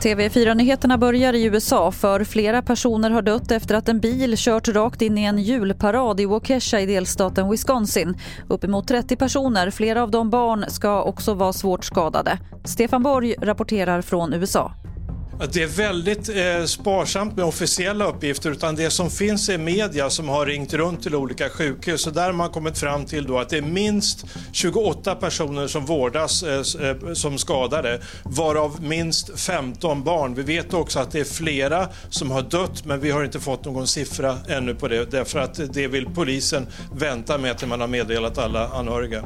TV4-nyheterna börjar i USA, för flera personer har dött efter att en bil kört rakt in i en julparad i Waukesha i delstaten Wisconsin. Uppemot 30 personer, flera av dem barn, ska också vara svårt skadade. Stefan Borg rapporterar från USA. Det är väldigt sparsamt med officiella uppgifter, utan det som finns är media som har ringt runt till olika sjukhus, och där har man kommit fram till då att det är minst 28 personer som vårdas som skadade, varav minst 15 barn. Vi vet också att det är flera som har dött, men vi har inte fått någon siffra ännu på det, därför att det vill polisen vänta med till man har meddelat alla anhöriga.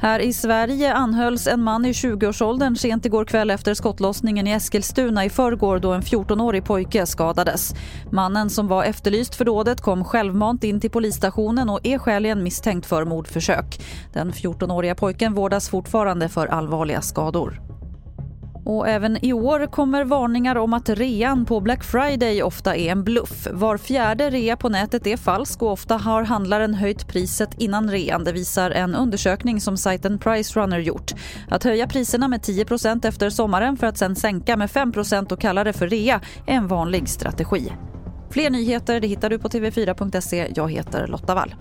Här i Sverige anhölls en man i 20-årsåldern sent igår kväll efter skottlossningen i Eskilstuna i förrgår, då en 14-årig pojke skadades. Mannen som var efterlyst för dådet kom självmant in till polisstationen och är skäligen misstänkt för mordförsök. Den 14-åriga pojken vårdas fortfarande för allvarliga skador. Och även i år kommer varningar om att rean på Black Friday ofta är en bluff. Var fjärde rea på nätet är falsk, och ofta har handlaren höjt priset innan rean. Det visar en undersökning som sajten Price Runner gjort. Att höja priserna med 10% efter sommaren för att sen sänka med 5% och kalla det för rea är en vanlig strategi. Fler nyheter det hittar du på tv4.se. Jag heter Lotta Wall.